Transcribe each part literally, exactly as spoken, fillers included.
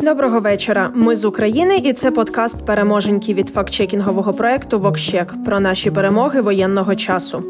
Доброго вечора. Ми з України, і це подкаст «Переможеньки» від фактчекінгового проєкту VoxCheck про наші перемоги воєнного часу.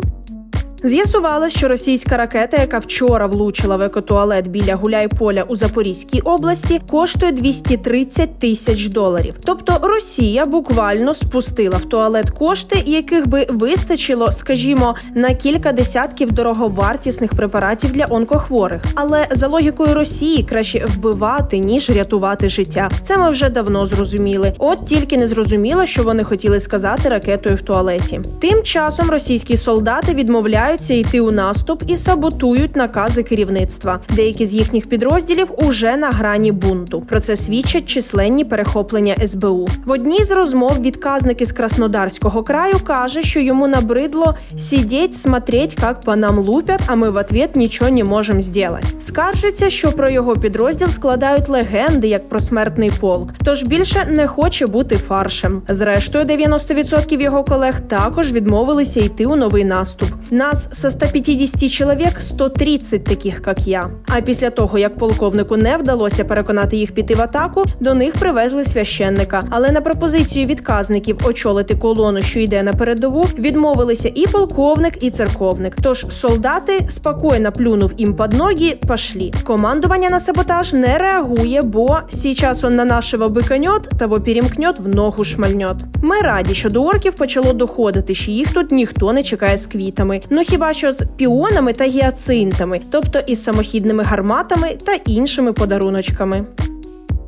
З'ясувалось, що російська ракета, яка вчора влучила в екотуалет біля Гуляйполя у Запорізькій області, коштує двісті тридцять тисяч доларів. Тобто Росія буквально спустила в туалет кошти, яких би вистачило, скажімо, на кілька десятків дороговартісних препаратів для онкохворих. Але за логікою Росії краще вбивати, ніж рятувати життя. Це ми вже давно зрозуміли. От тільки не зрозуміло, що вони хотіли сказати ракетою в туалеті. Тим часом російські солдати відмовляють йти у наступ і саботують накази керівництва. Деякі з їхніх підрозділів уже на грані бунту. Про це свідчать численні перехоплення ес бе у. В одній з розмов відказник із Краснодарського краю каже, що йому набридло «сидеть, смотреть, як по нам лупять, а ми в ответ нічого не можемо зробити». Скаржиться, що про його підрозділ складають легенди, як про смертний полк, тож більше не хоче бути фаршем. Зрештою, дев'яносто відсотків його колег також відмовилися йти у новий наступ. Нас со ста п'ятдесяти чоловік сто тридцять таких, як я. А після того, як полковнику не вдалося переконати їх піти в атаку, до них привезли священника. Але на пропозицію відказників очолити колону, що йде на передову, відмовилися і полковник, і церковник. Тож солдати спокійно плюнув їм під ноги, пішли. Командування на саботаж не реагує, бо «сейчас он на нашого биканьот, того перемкнет, в ногу шмальнет». Ми раді, що до орків почало доходити, що їх тут ніхто не чекає з квітами. Ну хіба що з піонами та гіацинтами, тобто із самохідними гарматами та іншими подаруночками.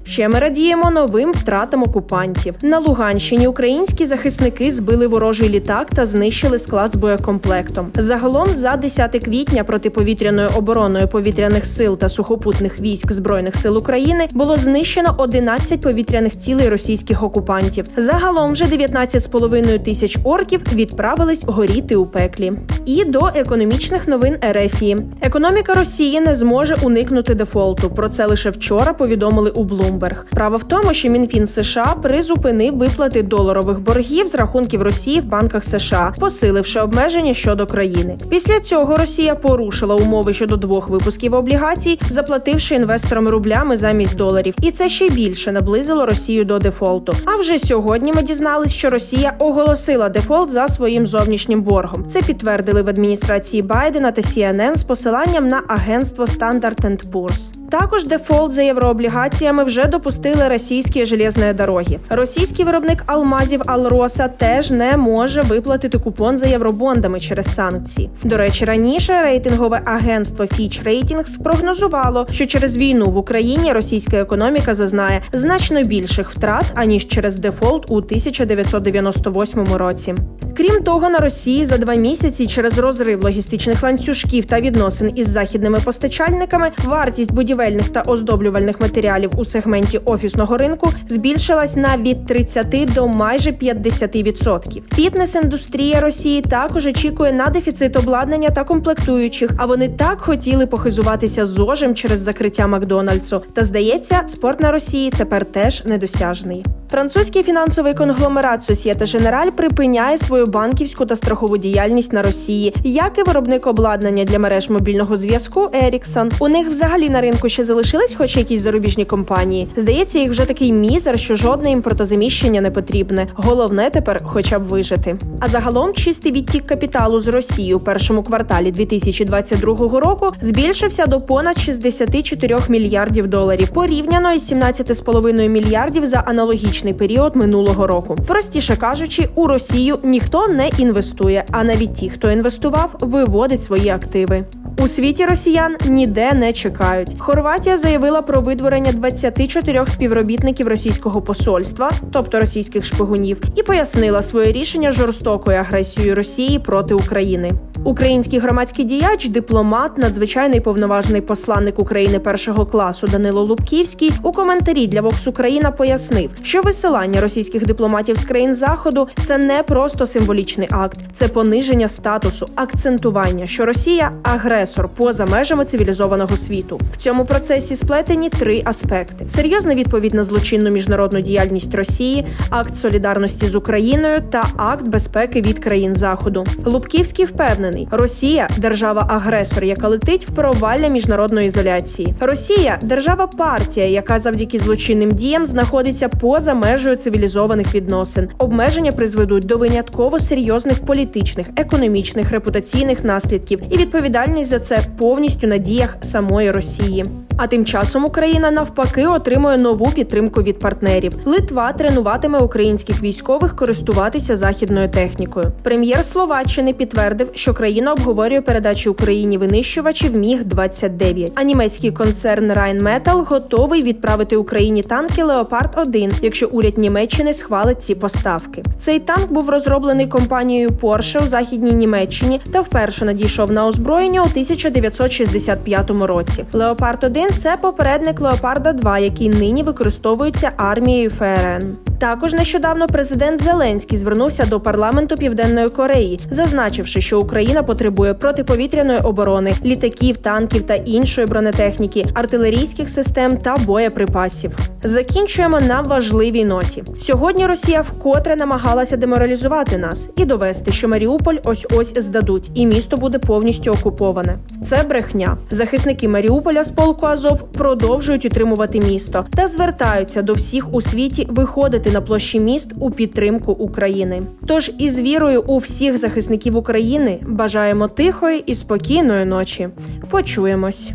Ще ми радіємо новим втратам окупантів. На Луганщині українські захисники збили ворожий літак та знищили склад з боєкомплектом. Загалом за десяте квітня протиповітряною обороною повітряних сил та сухопутних військ Збройних сил України було знищено одинадцять повітряних цілей російських окупантів. Загалом вже дев'ятнадцять з половиною тисяч орків відправились горіти у пеклі. І до економічних новин РФІ. Економіка Росії не зможе уникнути дефолту. Про це лише вчора повідомили у Bloomberg. Право в тому, що Мінфін США призупинив виплати доларових боргів з рахунків Росії в банках США, посиливши обмеження щодо країни. Після цього Росія порушила умови щодо двох випусків облігацій, заплативши інвесторам рублями замість доларів. І це ще більше наблизило Росію до дефолту. А вже сьогодні ми дізналися, що Росія оголосила дефолт за своїм зовнішнім боргом. Це підтвердили в адміністрації Байдена та сі ен ен з посиланням на агентство Standard енд Poor's. Також дефолт за єврооблігаціями вже допустили російські железні дороги. Російський виробник алмазів Алроса теж не може виплатити купон за євробондами через санкції. До речі, раніше рейтингове агентство Fitch Ratings прогнозувало, що через війну в Україні російська економіка зазнає значно більших втрат, аніж через дефолт у тисяча дев'ятсот дев'яносто восьмому році. Крім того, на Росії за два місяці через розрив логістичних ланцюжків та відносин із західними постачальниками вартість будівельних та оздоблювальних матеріалів у сегменті офісного ринку збільшилась на від тридцяти до майже п'ятдесяти відсотків. Фітнес-індустрія Росії також очікує на дефіцит обладнання та комплектуючих, а вони так хотіли похизуватися зожем через закриття Макдональдсу. Та, здається, спорт на Росії тепер теж недосяжний. Французький фінансовий конгломерат «Сосьєте Женераль» припиняє свою банківську та страхову діяльність на Росії, як і виробник обладнання для мереж мобільного зв'язку «Еріксон». У них взагалі на ринку ще залишились хоч якісь зарубіжні компанії. Здається, їх вже такий мізер, що жодне імпортозаміщення не потрібне. Головне тепер хоча б вижити. А загалом чистий відтік капіталу з Росії у першому кварталі дві тисячі двадцять другого року збільшився до понад шістдесят чотири мільярдів доларів, порівняно із сімнадцять з половиною мільярдів за аналогічний період минулого року. Простіше кажучи, у Росію ніхто не інвестує, а навіть ті, хто інвестував, виводить свої активи. У світі росіян ніде не чекають. Хорватія заявила про видворення двадцяти чотирьох співробітників російського посольства, тобто російських шпигунів, і пояснила своє рішення жорстокою агресією Росії проти України. Український громадський діяч, дипломат, надзвичайний повноважений посланник України першого класу Данило Лубківський у коментарі для Vox Україна пояснив, що висилання російських дипломатів з країн Заходу – це не просто символічний акт, це пониження статусу, акцентування, що Росія – агресор поза межами цивілізованого світу. В цьому процесі сплетені три аспекти: серйозна відповідь на злочинну міжнародну діяльність Росії, акт солідарності з Україною та акт безпеки від країн Заходу. Лубківський впевнений, переконаний, Росія – держава-агресор, яка летить в провалля міжнародної ізоляції. Росія – держава-партія, яка завдяки злочинним діям знаходиться поза межею цивілізованих відносин. Обмеження призведуть до винятково серйозних політичних, економічних, репутаційних наслідків, і відповідальність за це повністю на діях самої Росії. А тим часом Україна навпаки отримує нову підтримку від партнерів. Литва тренуватиме українських військових користуватися західною технікою. Прем'єр Словаччини підтвердив, що країна обговорює передачу Україні винищувачів Міг двадцять дев'ять. А німецький концерн Rheinmetall готовий відправити Україні танки Леопард один, якщо уряд Німеччини схвалить ці поставки. Цей танк був розроблений компанією Porsche у Західній Німеччині та вперше надійшов на озброєння у тисяча дев'ятсот шістдесят п'ятому році. Леопард один це попередник Леопарда два, який нині використовується армією ФРН. Також нещодавно президент Зеленський звернувся до парламенту Південної Кореї, зазначивши, що Україна потребує протиповітряної оборони, літаків, танків та іншої бронетехніки, артилерійських систем та боєприпасів. Закінчуємо на важливій ноті. Сьогодні Росія вкотре намагалася деморалізувати нас і довести, що Маріуполь ось-ось здадуть, і місто буде повністю окуповане. Це брехня. Захисники Маріуполя з полку Азов продовжують утримувати місто та звертаються до всіх у світі виходити на площі міст у підтримку України. Тож із вірою у всіх захисників України бажаємо тихої і спокійної ночі. Почуємось!